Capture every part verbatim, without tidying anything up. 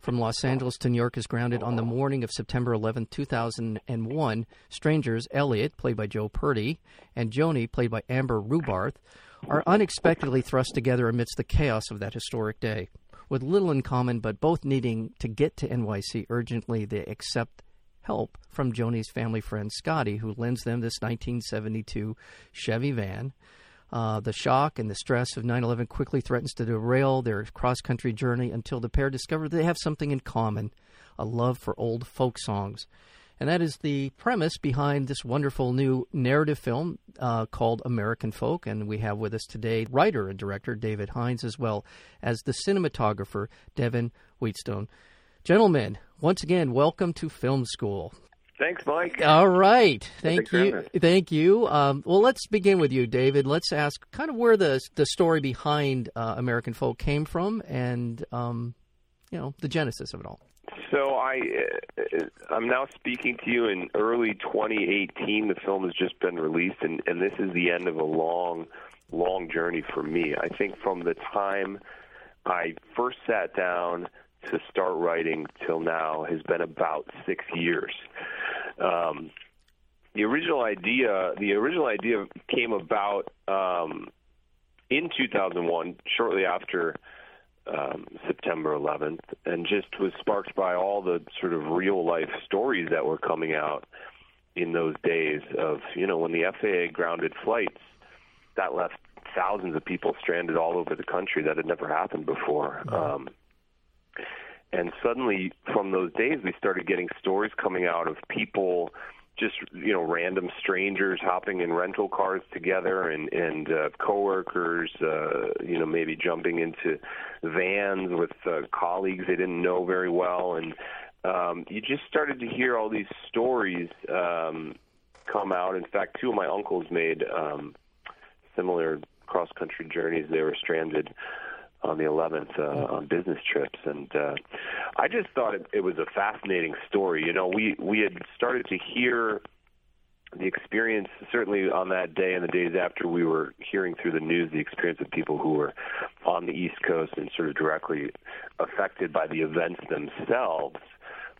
from Los Angeles to New York is grounded on the morning of September eleventh, two thousand one, strangers Elliot, played by Joe Purdy, and Joni, played by Amber Rubarth, are unexpectedly thrust together amidst the chaos of that historic day. With little in common, but both needing to get to N Y C urgently, they accept help from Joni's family friend Scotty, who lends them this nineteen seventy-two Chevy van. Uh, the shock and the stress of nine eleven quickly threatens to derail their cross-country journey until the pair discover they have something in common, a love for old folk songs. And that is the premise behind this wonderful new narrative film uh, called American Folk. And we have with us today writer and director David Hines, as well as the cinematographer Devin Whetstone. Gentlemen, once again, welcome to Film School. Thanks, Mike. All right. Thank you. Thank you. Um, well, let's begin with you, David. Let's ask kind of where the the story behind uh, American Folk came from and, um, you know, the genesis of it all. So I, uh, I'm now speaking to you in early twenty eighteen. The film has just been released, and, and this is the end of a long, long journey for me. I think from the time I first sat down to start writing till now has been about six years. Um, the original idea, the original idea came about um, in two thousand one, shortly after um, September eleventh, and just was sparked by all the sort of real life stories that were coming out in those days of, you know, when the F A A grounded flights, that left thousands of people stranded all over the country. That had never happened before. Um, And suddenly, from those days, we started getting stories coming out of people, just, you know, random strangers hopping in rental cars together and, and uh, coworkers, uh, you know, maybe jumping into vans with uh, colleagues they didn't know very well. And um, you just started to hear all these stories um, come out. In fact, two of my uncles made um, similar cross-country journeys. They were stranded on the eleventh, uh, on business trips, and uh, I just thought it, it was a fascinating story. You know, we we had started to hear the experience, certainly on that day and the days after. We were hearing through the news the experience of people who were on the East Coast and sort of directly affected by the events themselves.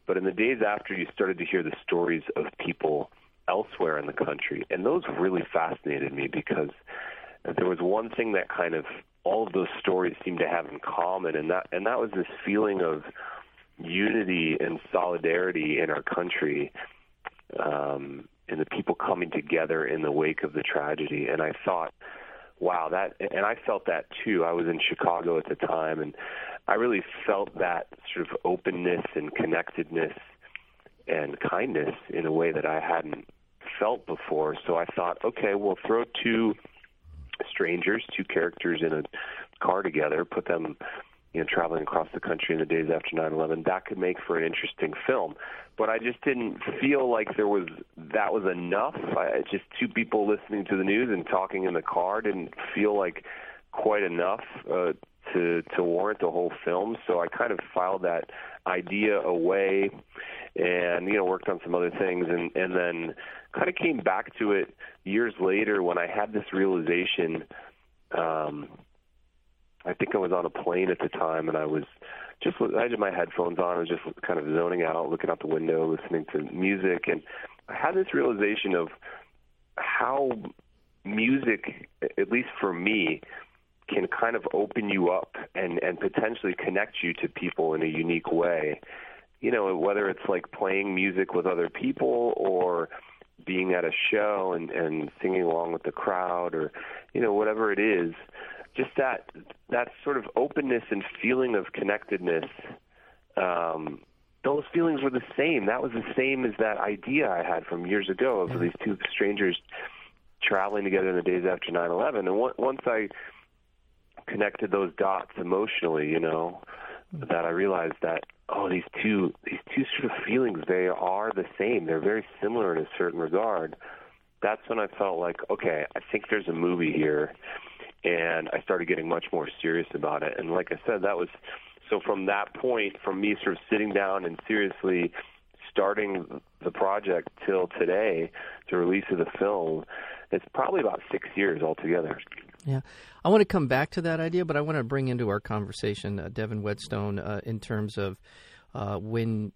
But in the days after, you started to hear the stories of people elsewhere in the country, and those really fascinated me because there was one thing that kind of all of those stories seem to have in common, and that and that was this feeling of unity and solidarity in our country, um, and the people coming together in the wake of the tragedy. And I thought, wow, that, and I felt that too. I was in Chicago at the time, and I really felt that sort of openness and connectedness and kindness in a way that I hadn't felt before. So I thought, okay, we'll throw two strangers, two characters in a car together, put them, you know, traveling across the country in the days after nine eleven. That could make for an interesting film. But I just didn't feel like there was that was enough. I, just two people listening to the news and talking in the car didn't feel like quite enough uh, to to warrant the whole film. So I kind of filed that idea away and, you know, worked on some other things, and, and then kind of came back to it years later when I had this realization. um, I think I was on a plane at the time, and I was just, I had my headphones on, I was just kind of zoning out, looking out the window, listening to music, and I had this realization of how music, at least for me, can kind of open you up and, and potentially connect you to people in a unique way. You know, whether it's like playing music with other people or being at a show and, and singing along with the crowd or, you know, whatever it is, just that that sort of openness and feeling of connectedness, um, those feelings were the same. That was the same as that idea I had from years ago of these two strangers traveling together in the days after nine eleven. And once I connected those dots emotionally, you know, that I realized that, oh, these two these two sort of feelings, they are the same. They're very similar in a certain regard. that's when I felt like, okay, I think there's a movie here. And I started getting much more serious about it. And like I said, that was, so from that point, from me sort of sitting down and seriously starting the project till today, the release of the film, it's probably about six years altogether. Yeah. I want to come back to that idea, but I want to bring into our conversation uh, Devin Whetstone uh, in terms of uh, when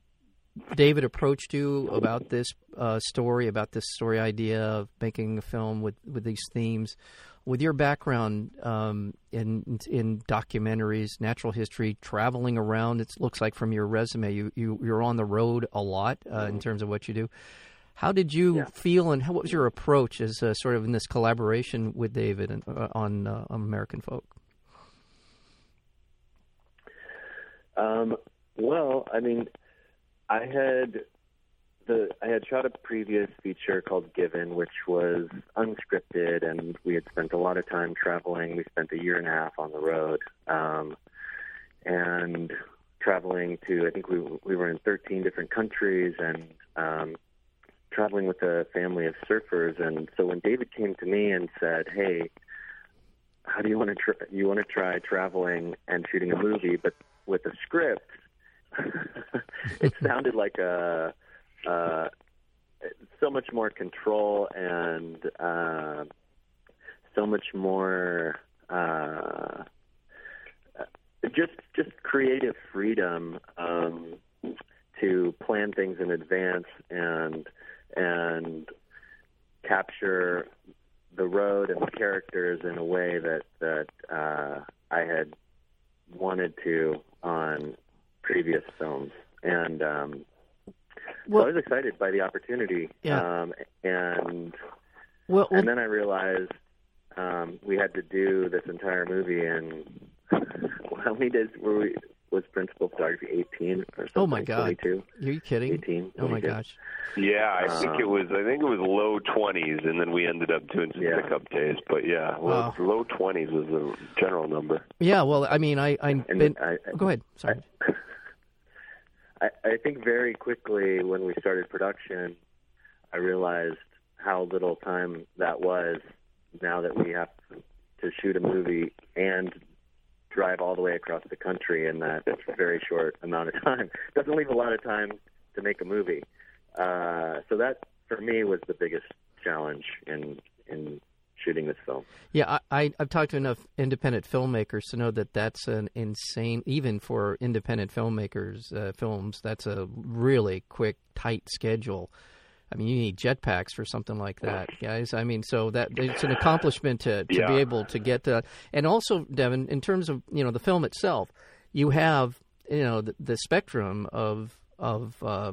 David approached you about this uh, story, about this story idea of making a film with, with these themes. With your background um, in in documentaries, natural history, traveling around, it looks like from your resume, you, you, you're on the road a lot uh, in terms of what you do. How did you yeah. feel, and how, what was your approach as uh, sort of in this collaboration with David and, uh, on uh, American Folk? Um, well, I mean, I had the I had shot a previous feature called Given, which was unscripted, and we had spent a lot of time traveling. We spent a year and a half on the road, um, and traveling to, I think we we were in thirteen different countries, and um, traveling with a family of surfers. And so when David came to me and said, "Hey, how do you want to tr- you want to try traveling and shooting a movie, but with a script?" It sounded like a uh, so much more control and uh, so much more uh, just just creative freedom um, to plan things in advance and and capture the road and the characters in a way that that uh, I had wanted to on previous films. And um, well, so I was excited by the opportunity. Yeah. Um, and well, well, and then I realized um, we had to do this entire movie in, how many days were we, was principal photography, eighteen or something? Oh my God. twenty-two? Are you kidding? eighteen. Oh my gosh. Yeah, I um, think it was, I think it was low twenties, and then we ended up doing some yeah. pickup days. But yeah, low, wow. low twenties was the general number. Yeah, well, I mean, I, I've been, I, I, go ahead, sorry. I, I think very quickly when we started production, I realized how little time that was now that we have to shoot a movie and drive all the way across the country in that very short amount of time. Doesn't leave a lot of time to make a movie. Uh, so that, for me, was the biggest challenge in in shooting this film. Yeah, I, I, I've talked to enough independent filmmakers to know that that's an insane, even for independent filmmakers, uh, films, that's a really quick, tight schedule. I mean, you need jetpacks for something like that, guys. I mean, so that it's an accomplishment to, to yeah. be able to get to. And also, Devin, in terms of, you know, the film itself, you have, you know, the, the spectrum of, of, uh,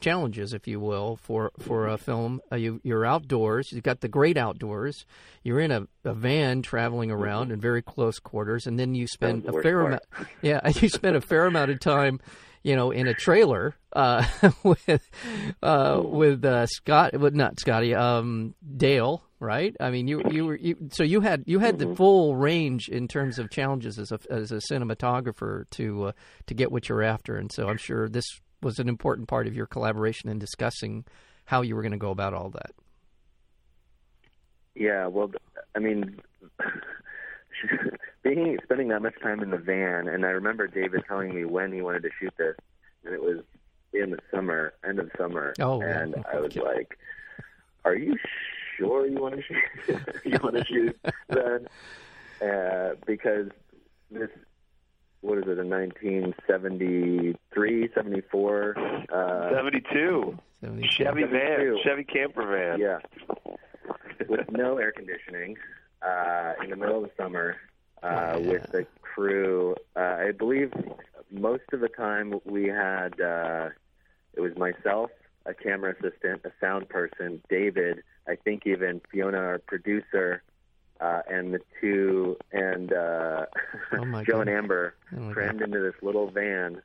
challenges, if you will, for for a film. Uh, you, you're outdoors. You've got the great outdoors. You're in a, a van traveling around in very close quarters, and then you spend a fair amount. Yeah, you spend a fair amount of time, you know, in a trailer uh, with uh, with uh, Scott, with not Scotty, um, Dale. Right? I mean, you you were you, so you had you had mm-hmm. the full range in terms of challenges as a as a cinematographer to uh, to get what you're after, and so I'm sure this was an important part of your collaboration in discussing how you were going to go about all that. Yeah, well, I mean, being spending that much time in the van, and I remember David telling me when he wanted to shoot this, and it was in the summer, end of summer, oh, and yeah. I was okay. like, "Are you sure you want to shoot? you want to shoot then?" Uh, because this. What is it, in nineteen seventy-three, seventy-four? Uh, seventy-two. seventy-two. Chevy van, Chevy camper van. Yeah. With no air conditioning uh, in the middle of the summer uh, oh, yeah. with the crew. Uh, I believe most of the time we had, uh, it was myself, a camera assistant, a sound person, David, I think even Fiona, our producer, Uh, and the two, and uh, oh Joe God. and Amber oh crammed God. into this little van,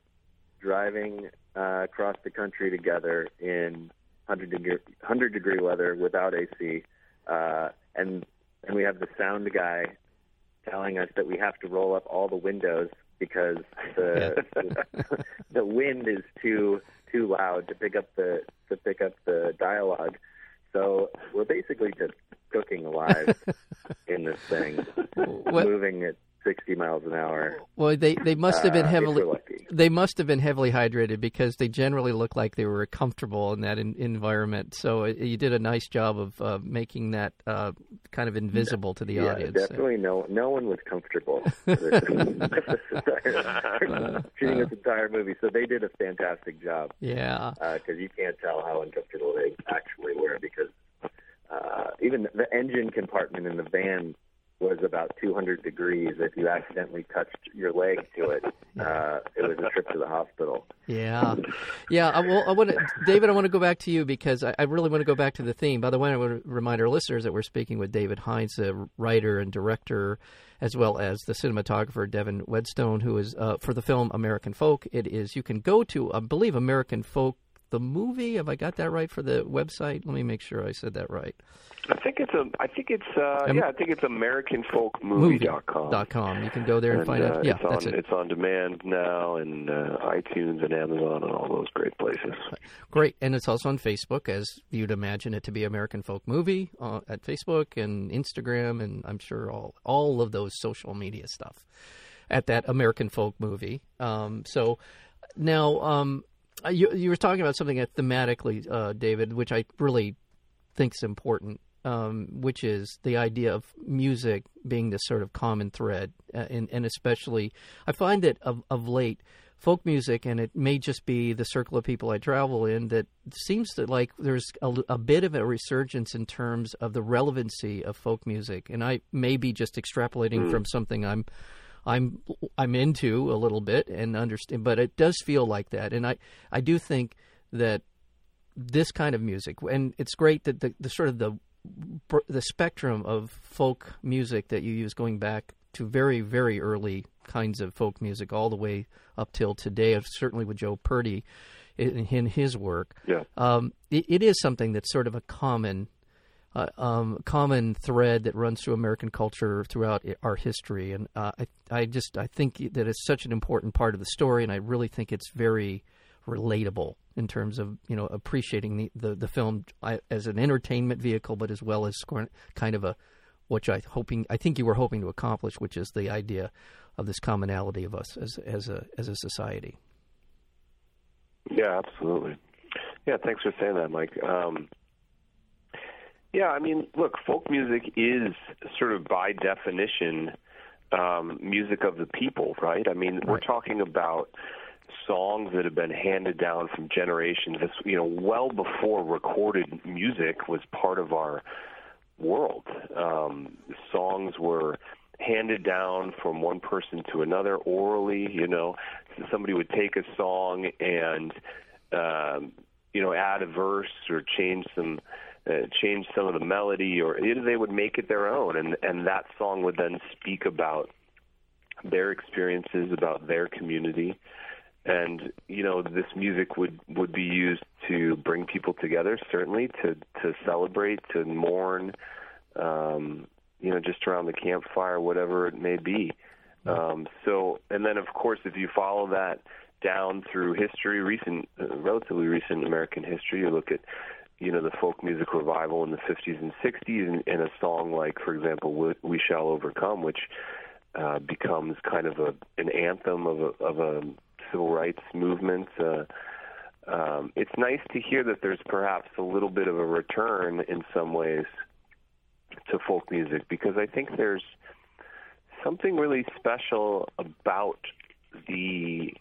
driving uh, across the country together in one hundred degree weather without A C. Uh, and and we have the sound guy telling us that we have to roll up all the windows because the the, the wind is too too loud to pick up the to pick up the dialogue. So we're basically basically just cooking alive in this thing, what? moving at sixty miles an hour. Well, they, they must have been uh, heavily they must have been heavily hydrated, because they generally look like they were comfortable in that in, environment. So it, you did a nice job of uh, making that uh, kind of invisible to the yeah, audience. Definitely, so. no no one was comfortable during uh, shooting this entire movie. So they did a fantastic job. Yeah, because uh, you can't tell how uncomfortable they actually were, because uh, even the engine compartment in the van was about two hundred degrees. If you accidentally touched your leg to it, uh, it was a trip to the hospital. Yeah. Yeah. I, well, I want to, David, I want to go back to you, because I, I really want to go back to the theme. By the way, I want to remind our listeners that we're speaking with David Hines, a writer and director, as well as the cinematographer, Devin Whetstone, who is uh, for the film American Folk. It is, you can go to, I believe, American Folk, the movie. Have I got that right for the website? Let me make sure I said that right. I think it's a. I think it's. Uh, Am- yeah, I think it's American Folk Movie dot com. Dot com. You can go there and, and find uh, out. Yeah, it's that's on, it. It's on demand now, and uh, iTunes and Amazon and all those great places. Great, and it's also on Facebook, as you'd imagine it to be, American Folk Movie uh, at Facebook and Instagram, and I'm sure all all of those social media stuff at that American Folk Movie. Um, so now um, you you were talking about something that thematically, uh, David, which I really think is important. Um, which is the idea of music being this sort of common thread. Uh, and, and especially, I find that of, of late, folk music, and it may just be the circle of people I travel in, that seems that like there's a, a bit of a resurgence in terms of the relevancy of folk music. And I may be just extrapolating mm. from something I'm I'm I'm into a little bit and understand, but it does feel like that. And I, I do think that this kind of music, and it's great that the, the sort of the the spectrum of folk music that you use, going back to very, very early kinds of folk music all the way up till today, certainly with Joe Purdy in, in his work. Yeah. Um, it, it is something that's sort of a common uh, um, common thread that runs through American culture throughout our history. And uh, I, I just I think that it's such an important part of the story, and I really think it's very relatable in terms of, you know, appreciating the, the, the film as an entertainment vehicle, but as well as kind of a, which I hoping I think you were hoping to accomplish, which is the idea of this commonality of us as as a as a society. Yeah, absolutely. Yeah, thanks for saying that, Mike. Um, yeah, I mean, look, folk music is sort of by definition um, music of the people, right? I mean, right. We're talking about songs that have been handed down from generations, this, you know, well before recorded music was part of our world. Um, songs were handed down from one person to another orally, you know. Somebody would take a song and, um, you know, add a verse or change some uh, change some of the melody, or you know, they would make it their own, and, and that song would then speak about their experiences, about their community. And, you know, this music would, would be used to bring people together, certainly, to, to celebrate, to mourn, um, you know, just around the campfire, whatever it may be. Um, so, and then, of course, if you follow that down through history, recent, uh, relatively recent American history, you look at, you know, the folk music revival in the fifties and sixties, and, and a song like, for example, We Shall Overcome, which uh, becomes kind of a an anthem of a of a civil rights movement. Uh, um, it's nice to hear that there's perhaps a little bit of a return in some ways to folk music, because I think there's something really special about the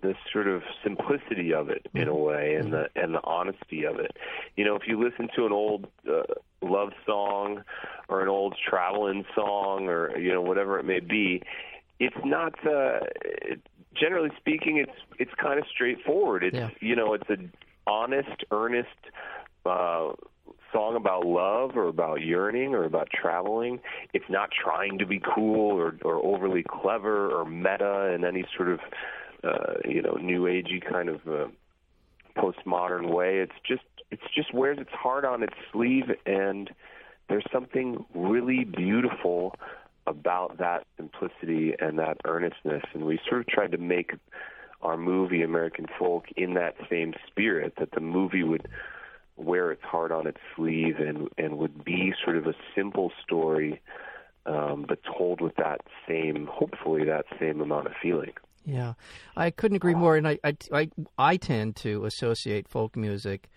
the sort of simplicity of it in a way, and the and the honesty of it. You know, if you listen to an old uh, love song or an old traveling song, or you know whatever it may be, it's not the it, generally speaking, it's it's kind of straightforward. It's yeah. you know, it's an honest, earnest uh, song about love or about yearning or about traveling. It's not trying to be cool or, or overly clever or meta in any sort of uh, you know new agey kind of uh, postmodern way. It's just it's just wears its heart on its sleeve, and there's something really beautiful about that simplicity and that earnestness, and we sort of tried to make our movie American Folk in that same spirit, that the movie would wear its heart on its sleeve and, and would be sort of a simple story, um, but told with that same, hopefully that same amount of feeling. Yeah, I couldn't agree more. And I, I, I, I tend to associate folk music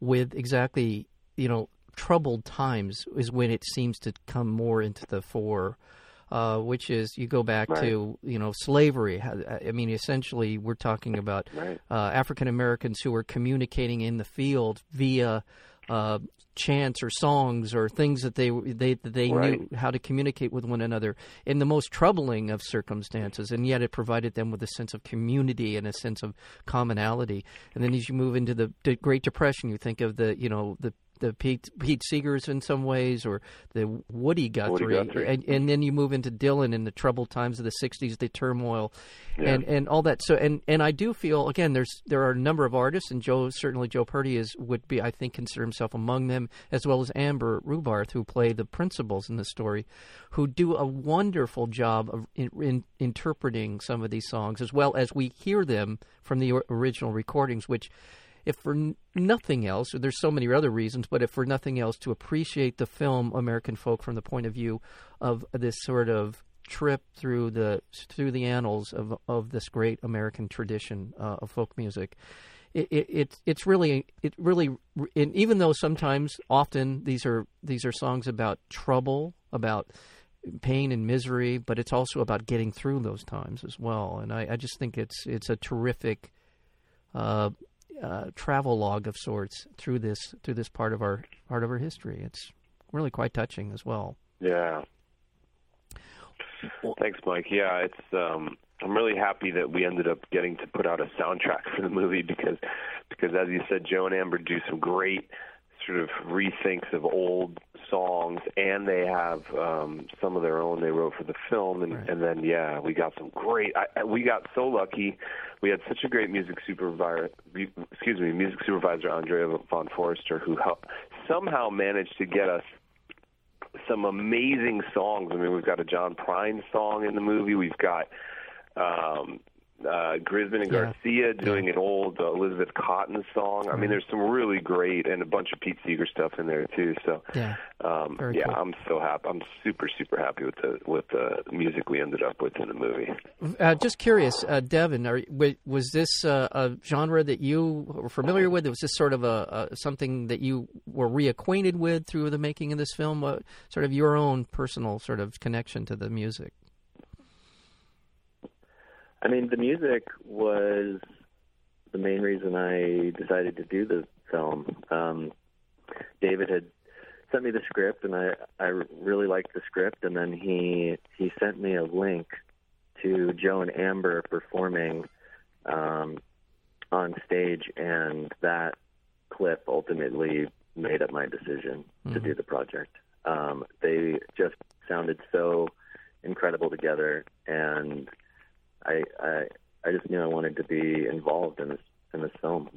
with exactly, you know, troubled times is when it seems to come more into the fore, uh, which is you go back right. to, you know, slavery. I mean, essentially, we're talking about right. uh, African Americans who are communicating in the field via uh, chants or songs or things that they they they right. knew how to communicate with one another in the most troubling of circumstances, and yet it provided them with a sense of community and a sense of commonality. And then as you move into the Great Depression, you think of the you know the the Pete, Pete Seegers in some ways, or the Woody Guthrie, Woody Guthrie. And, and then you move into Dylan in the troubled times of the sixties, the turmoil, yeah. and, and all that. So, and, and I do feel again, there's there are a number of artists, and Joe certainly Joe Purdy is would be I think consider himself among them, as well as Amber Rubarth, who play the principals in the story, who do a wonderful job of in, in, interpreting some of these songs, as well as we hear them from the original recordings, which. If for nothing else, or there's so many other reasons, but if for nothing else, to appreciate the film American Folk from the point of view of this sort of trip through the through the annals of of this great American tradition uh, of folk music, it, it, it's it's really it really and even though sometimes often these are these are songs about trouble, about pain and misery, but it's also about getting through those times as well. And I, I just think it's it's a terrific. Uh, Uh, travel log of sorts through this through this part of our part of our history. It's really quite touching as well. Yeah. Well, thanks, Mike. Yeah, it's. Um, I'm really happy that we ended up getting to put out a soundtrack for the movie because because as you said, Joe and Amber do some great sort of rethinks of old songs, and they have um, some of their own they wrote for the film, and, right. and then yeah, we got some great. I, we got so lucky. We had such a great music supervisor, excuse me, music supervisor Andrea von Forster, who helped, somehow managed to get us some amazing songs. I mean, we've got a John Prine song in the movie. We've got um, uh, Grisman and yeah. Garcia doing yeah. an old uh, Elizabeth Cotton song. I mean, there's some really great and a bunch of Pete Seeger stuff in there too. So yeah, um, yeah cool. I'm so happy. I'm super super happy with the with the music we ended up with in the movie. Uh, just curious, uh, Devin, are, was this uh, a genre that you were familiar with? Was this sort of a, a something that you were reacquainted with through the making of this film? Uh, sort of your own personal sort of connection to the music. I mean, the music was the main reason I decided to do the film. Um, David had sent me the script, and I, I really liked the script, and then he he sent me a link to Joe and Amber performing um, on stage, and that clip ultimately made up my decision mm-hmm. to do the project. Um, they just sounded so incredible together, and... I, I I just knew I wanted to be involved in this in this film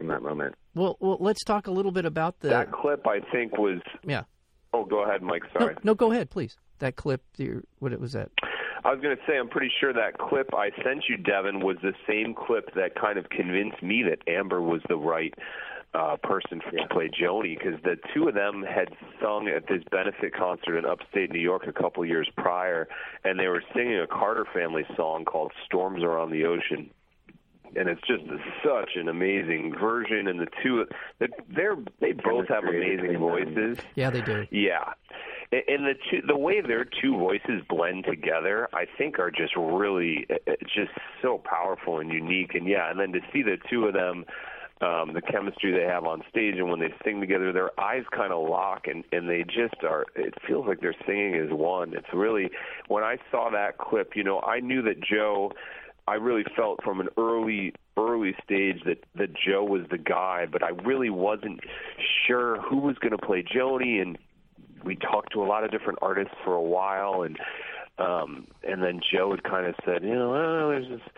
in that moment. Well, well, let's talk a little bit about the that clip. I think was yeah. Oh, go ahead, Mike. Sorry. No, no go ahead, please. That clip. What was that? I was going to say, I'm pretty sure that clip I sent you, Devin, was the same clip that kind of convinced me that Amber was the right uh, person for, yeah. to play Joni, because the two of them had sung at this benefit concert in upstate New York a couple years prior, and they were singing a Carter family song called Storms Are on the Ocean. And it's just a, such an amazing version, and the two, they're they both have amazing voices. Yeah, they do. Yeah, and the two, the way their two voices blend together, I think, are just really just so powerful and unique. And yeah, and then to see the two of them, um, the chemistry they have on stage, and when they sing together, their eyes kind of lock, and and they just are. It feels like they're singing as one. It's really when I saw that clip, you know, I knew that Joe. I really felt from an early, early stage that, that Joe was the guy, but I really wasn't sure who was going to play Joni, and we talked to a lot of different artists for a while, and um, and then Joe had kind of said, you know, oh, there's this,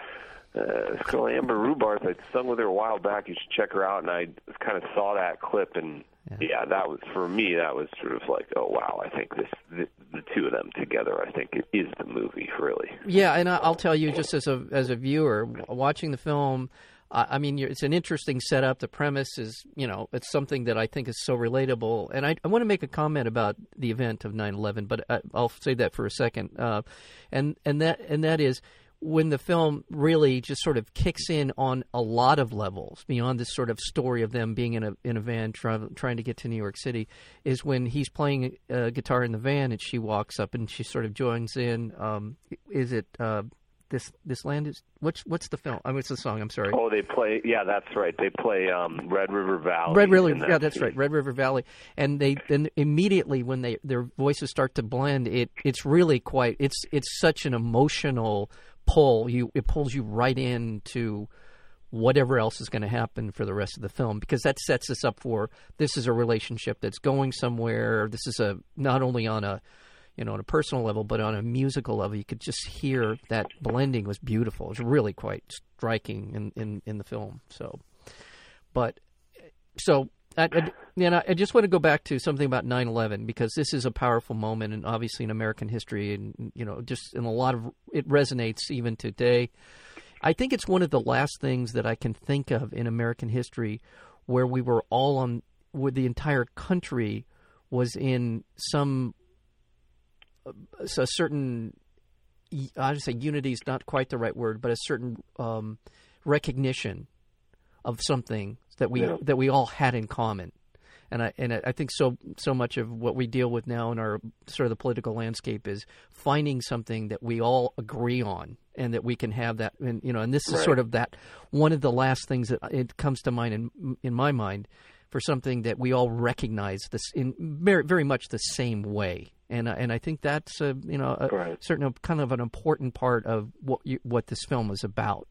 uh, this girl Amber Rubarth, I'd sung with her a while back, you should check her out, and I kind of saw that clip, and yeah, yeah that was, for me, that was sort of like, oh, wow, I think this, this the two of them together, I think it is the movie, really. Yeah, and I'll tell you, just as a as a viewer watching the film, uh, I mean, you're, it's an interesting setup. The premise is, you know, it's something that I think is so relatable. And I, I want to make a comment about the event of nine eleven, but I, I'll save that for a second. Uh, and and that and that is when the film really just sort of kicks in on a lot of levels beyond this sort of story of them being in a in a van try, trying to get to New York City, is when he's playing uh, guitar in the van and she walks up and she sort of joins in. Um, is it uh, this this land is what's what's the film? I mean, it's the song. I'm sorry. Oh, they play. Yeah, that's right. They play um, Red River Valley. Red River. That yeah, that's right. Red River Valley. And they then immediately when they their voices start to blend, it it's really quite. It's it's such an emotional pull you it pulls you right into whatever else is going to happen for the rest of the film, because that sets us up for this is a relationship that's going somewhere. This is a not only on a you know on a personal level but on a musical level. You could just hear that blending was beautiful. It's really quite striking in, in, in the film. So, but so I, I, and I just want to go back to something about nine eleven, because this is a powerful moment, and obviously in American history, and you know, just in a lot of it resonates even today. I think it's one of the last things that I can think of in American history where we were all on, where the entire country was in some a certain, I would say unity is not quite the right word, but a certain um, recognition of something that we yeah. that we all had in common. And I and I think so so much of what we deal with now in our sort of the political landscape is finding something that we all agree on and that we can have that. And you know, and this right. is sort of that one of the last things that it comes to mind in in my mind for something that we all recognize this in very, very much the same way. And and I think that's a you know a right. certain kind of an important part of what you, what this film is about.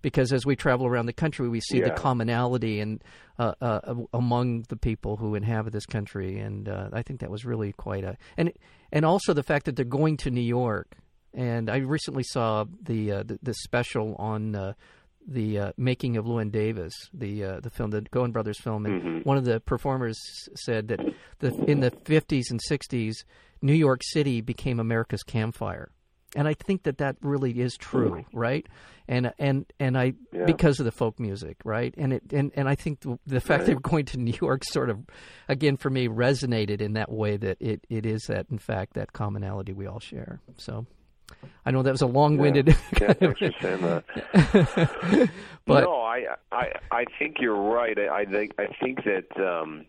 Because as we travel around the country, we see yeah. the commonality and uh, uh, among the people who inhabit this country, and uh, I think that was really quite a and and also the fact that they're going to New York. And I recently saw the uh, the, the special on uh, the uh, making of Llewyn Davis, the uh, the film, the Coen Brothers film, and mm-hmm. one of the performers said that the, in the fifties and sixties, New York City became America's campfire. And I think that that really is true, right? And and and I yeah. because of the folk music, right? And it and, and I think the, the fact right. they were going to New York sort of, again for me, resonated in that way that it, it is that in fact that commonality we all share. So I know that was a long-winded. Yeah, yeah, thanks for saying that. But no, I, I I think you're right. I, I think I think that um,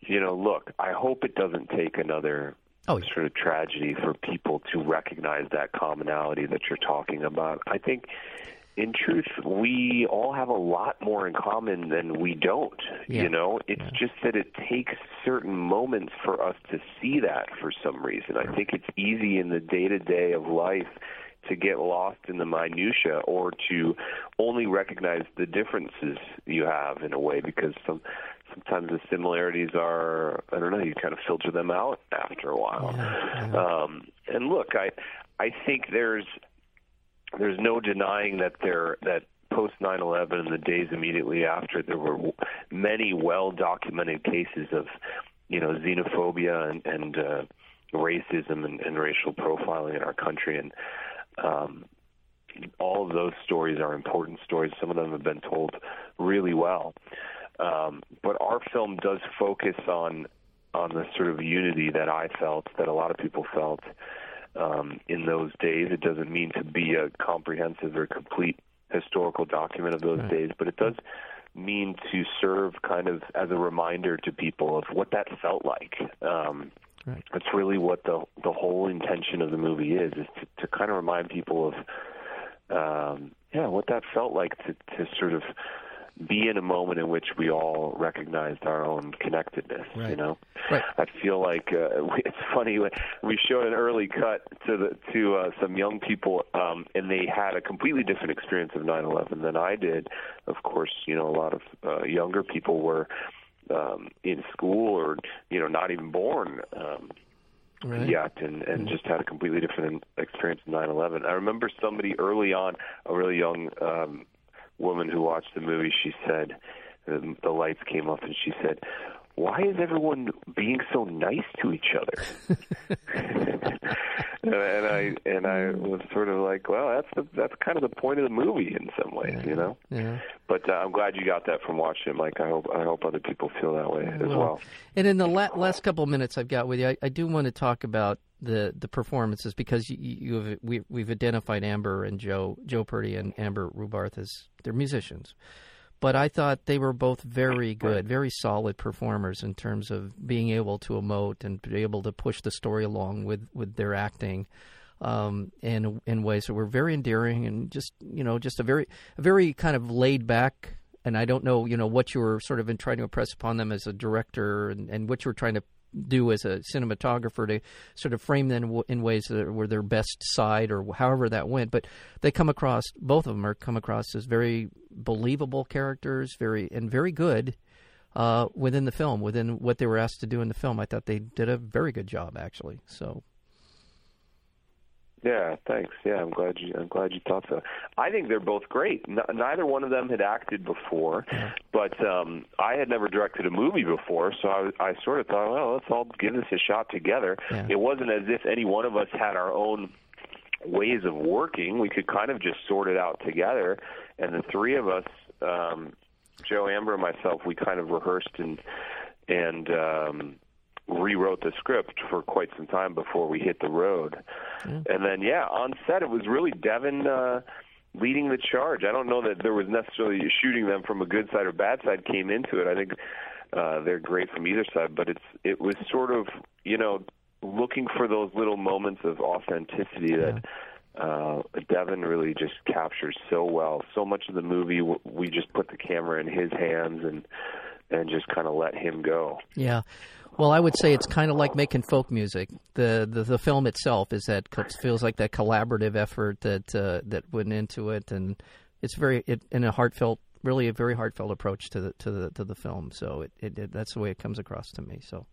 you know, look, I hope it doesn't take another. Oh, yeah. Sort of tragedy for people to recognize that commonality that you're talking about. I think, in truth, we all have a lot more in common than we don't. Yeah. You know, it's yeah. just that it takes certain moments for us to see that for some reason. I think it's easy in the day-to-day of life to get lost in the minutia or to only recognize the differences you have in a way, because some. Sometimes the similarities are, I don't know, you kind of filter them out after a while. Yeah, yeah. Um, and look, I I think there's there's no denying that there that post nine eleven and the days immediately after, there were many well-documented cases of, you know, xenophobia and, and uh, racism and, and racial profiling in our country. And um, all of those stories are important stories. Some of them have been told really well. Um, but our film does focus on on the sort of unity that I felt, that a lot of people felt um, in those days. It doesn't mean to be a comprehensive or complete historical document of those right. days, but it does mean to serve kind of as a reminder to people of what that felt like. Um, right. That's really what the the whole intention of the movie is, is to, to kind of remind people of, um, yeah, what that felt like to, to sort of be in a moment in which we all recognized our own connectedness, right. you know? Right. I feel like uh, it's funny. We showed an early cut to the, to uh, some young people, um, and they had a completely different experience of nine eleven than I did. Of course, you know, a lot of uh, younger people were um, in school or, you know, not even born um, right. yet and, and mm-hmm. just had a completely different experience of nine eleven. I remember somebody early on, a really young um woman who watched the movie, she said, the, the lights came up and she said, why is everyone being so nice to each other? and, and I and I was sort of like, well, that's the, that's kind of the point of the movie in some ways, yeah. you know. Yeah. But uh, I'm glad you got that from watching it, Mike. I hope I hope other people feel that way as well. well. And in the la- last couple of minutes I've got with you, I, I do want to talk about the the performances, because you, you have we we've identified Amber and Joe Joe Purdy and Amber Rubarth as they're musicians. But I thought they were both very good, very solid performers in terms of being able to emote and be able to push the story along with, with their acting, um, in in ways that were very endearing and just, you know, just a very a very kind of laid back. And I don't know, you know, what you were sort of in trying to impress upon them as a director, and, and what you were trying to do as a cinematographer to sort of frame them in ways that were their best side, or however that went. But they come across, both of them are come across as very believable characters, very and very good uh, within the film, within what they were asked to do in the film. I thought they did a very good job, actually. So, yeah, thanks. Yeah, I'm glad you. I'm glad you thought so. I think they're both great. N- neither one of them had acted before, but um, I had never directed a movie before, so I, I sort of thought, well, let's all give this a shot together. Yeah. It wasn't as if any one of us had our own ways of working. We could kind of just sort it out together, and the three of us, um, Joe, Amber, and myself, we kind of rehearsed and and. Um, rewrote the script for quite some time before we hit the road. Mm. And then, yeah, on set, it was really Devin uh, leading the charge. I don't know that there was necessarily shooting them from a good side or bad side came into it. I think uh, they're great from either side, but it's it was sort of, you know, looking for those little moments of authenticity yeah. that uh, Devin really just captures so well. So much of the movie, we just put the camera in his hands and and just kind of let him go. Yeah. Well, I would say it's kind of like making folk music. The the, the film itself is that it feels like that collaborative effort that uh, that went into it, and it's very it, in a heartfelt, really a very heartfelt approach to the to the to the film. So it, it, it that's the way it comes across to me. So.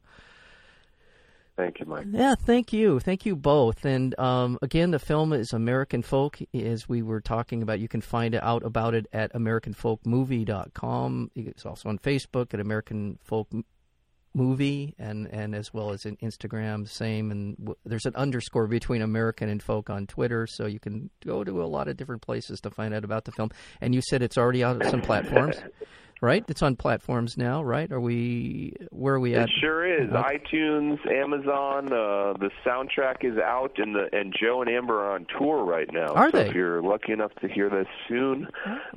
Thank you, Mike. Yeah, thank you. Thank you both. And um, again, the film is American Folk, as we were talking about. You can find out about it at American Folk Movie dot com. It's also on Facebook at American Folk Movie, and, and as well as in Instagram, same. And w- there's an underscore between American and Folk on Twitter, so you can go to a lot of different places to find out about the film. And you said it's already out on some platforms. Right? It's on platforms now, right? Are we, where are we at? It sure is. What? iTunes, Amazon, uh, the soundtrack is out, and the and Joe and Amber are on tour right now. Are so they? If you're lucky enough to hear this soon,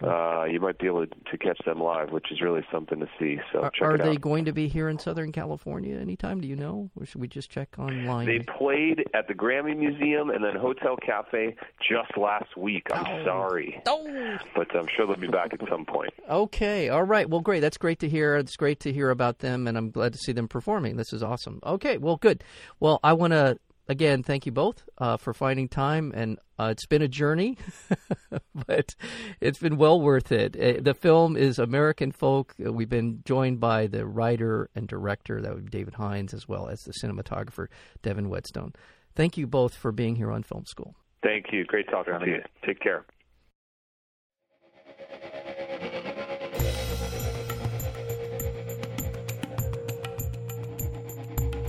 uh, you might be able to, to catch them live, which is really something to see. So are, check are it out. Are they going to be here in Southern California anytime? Do you know? Or should we just check online? They played at the Grammy Museum and then Hotel Cafe just last week. I'm oh. sorry. Oh. But I'm sure they'll be back at some point. Okay. All right. Right. Well, great. That's great to hear. It's great to hear about them, and I'm glad to see them performing. This is awesome. Okay. Well, good. Well, I want to, again, thank you both uh, for finding time, and uh, it's been a journey, but it's been well worth it. The film is American Folk. We've been joined by the writer and director, that would be David Hines, as well as the cinematographer, Devin Whetstone. Thank you both for being here on Film School. Thank you. Great talking to you. Take care.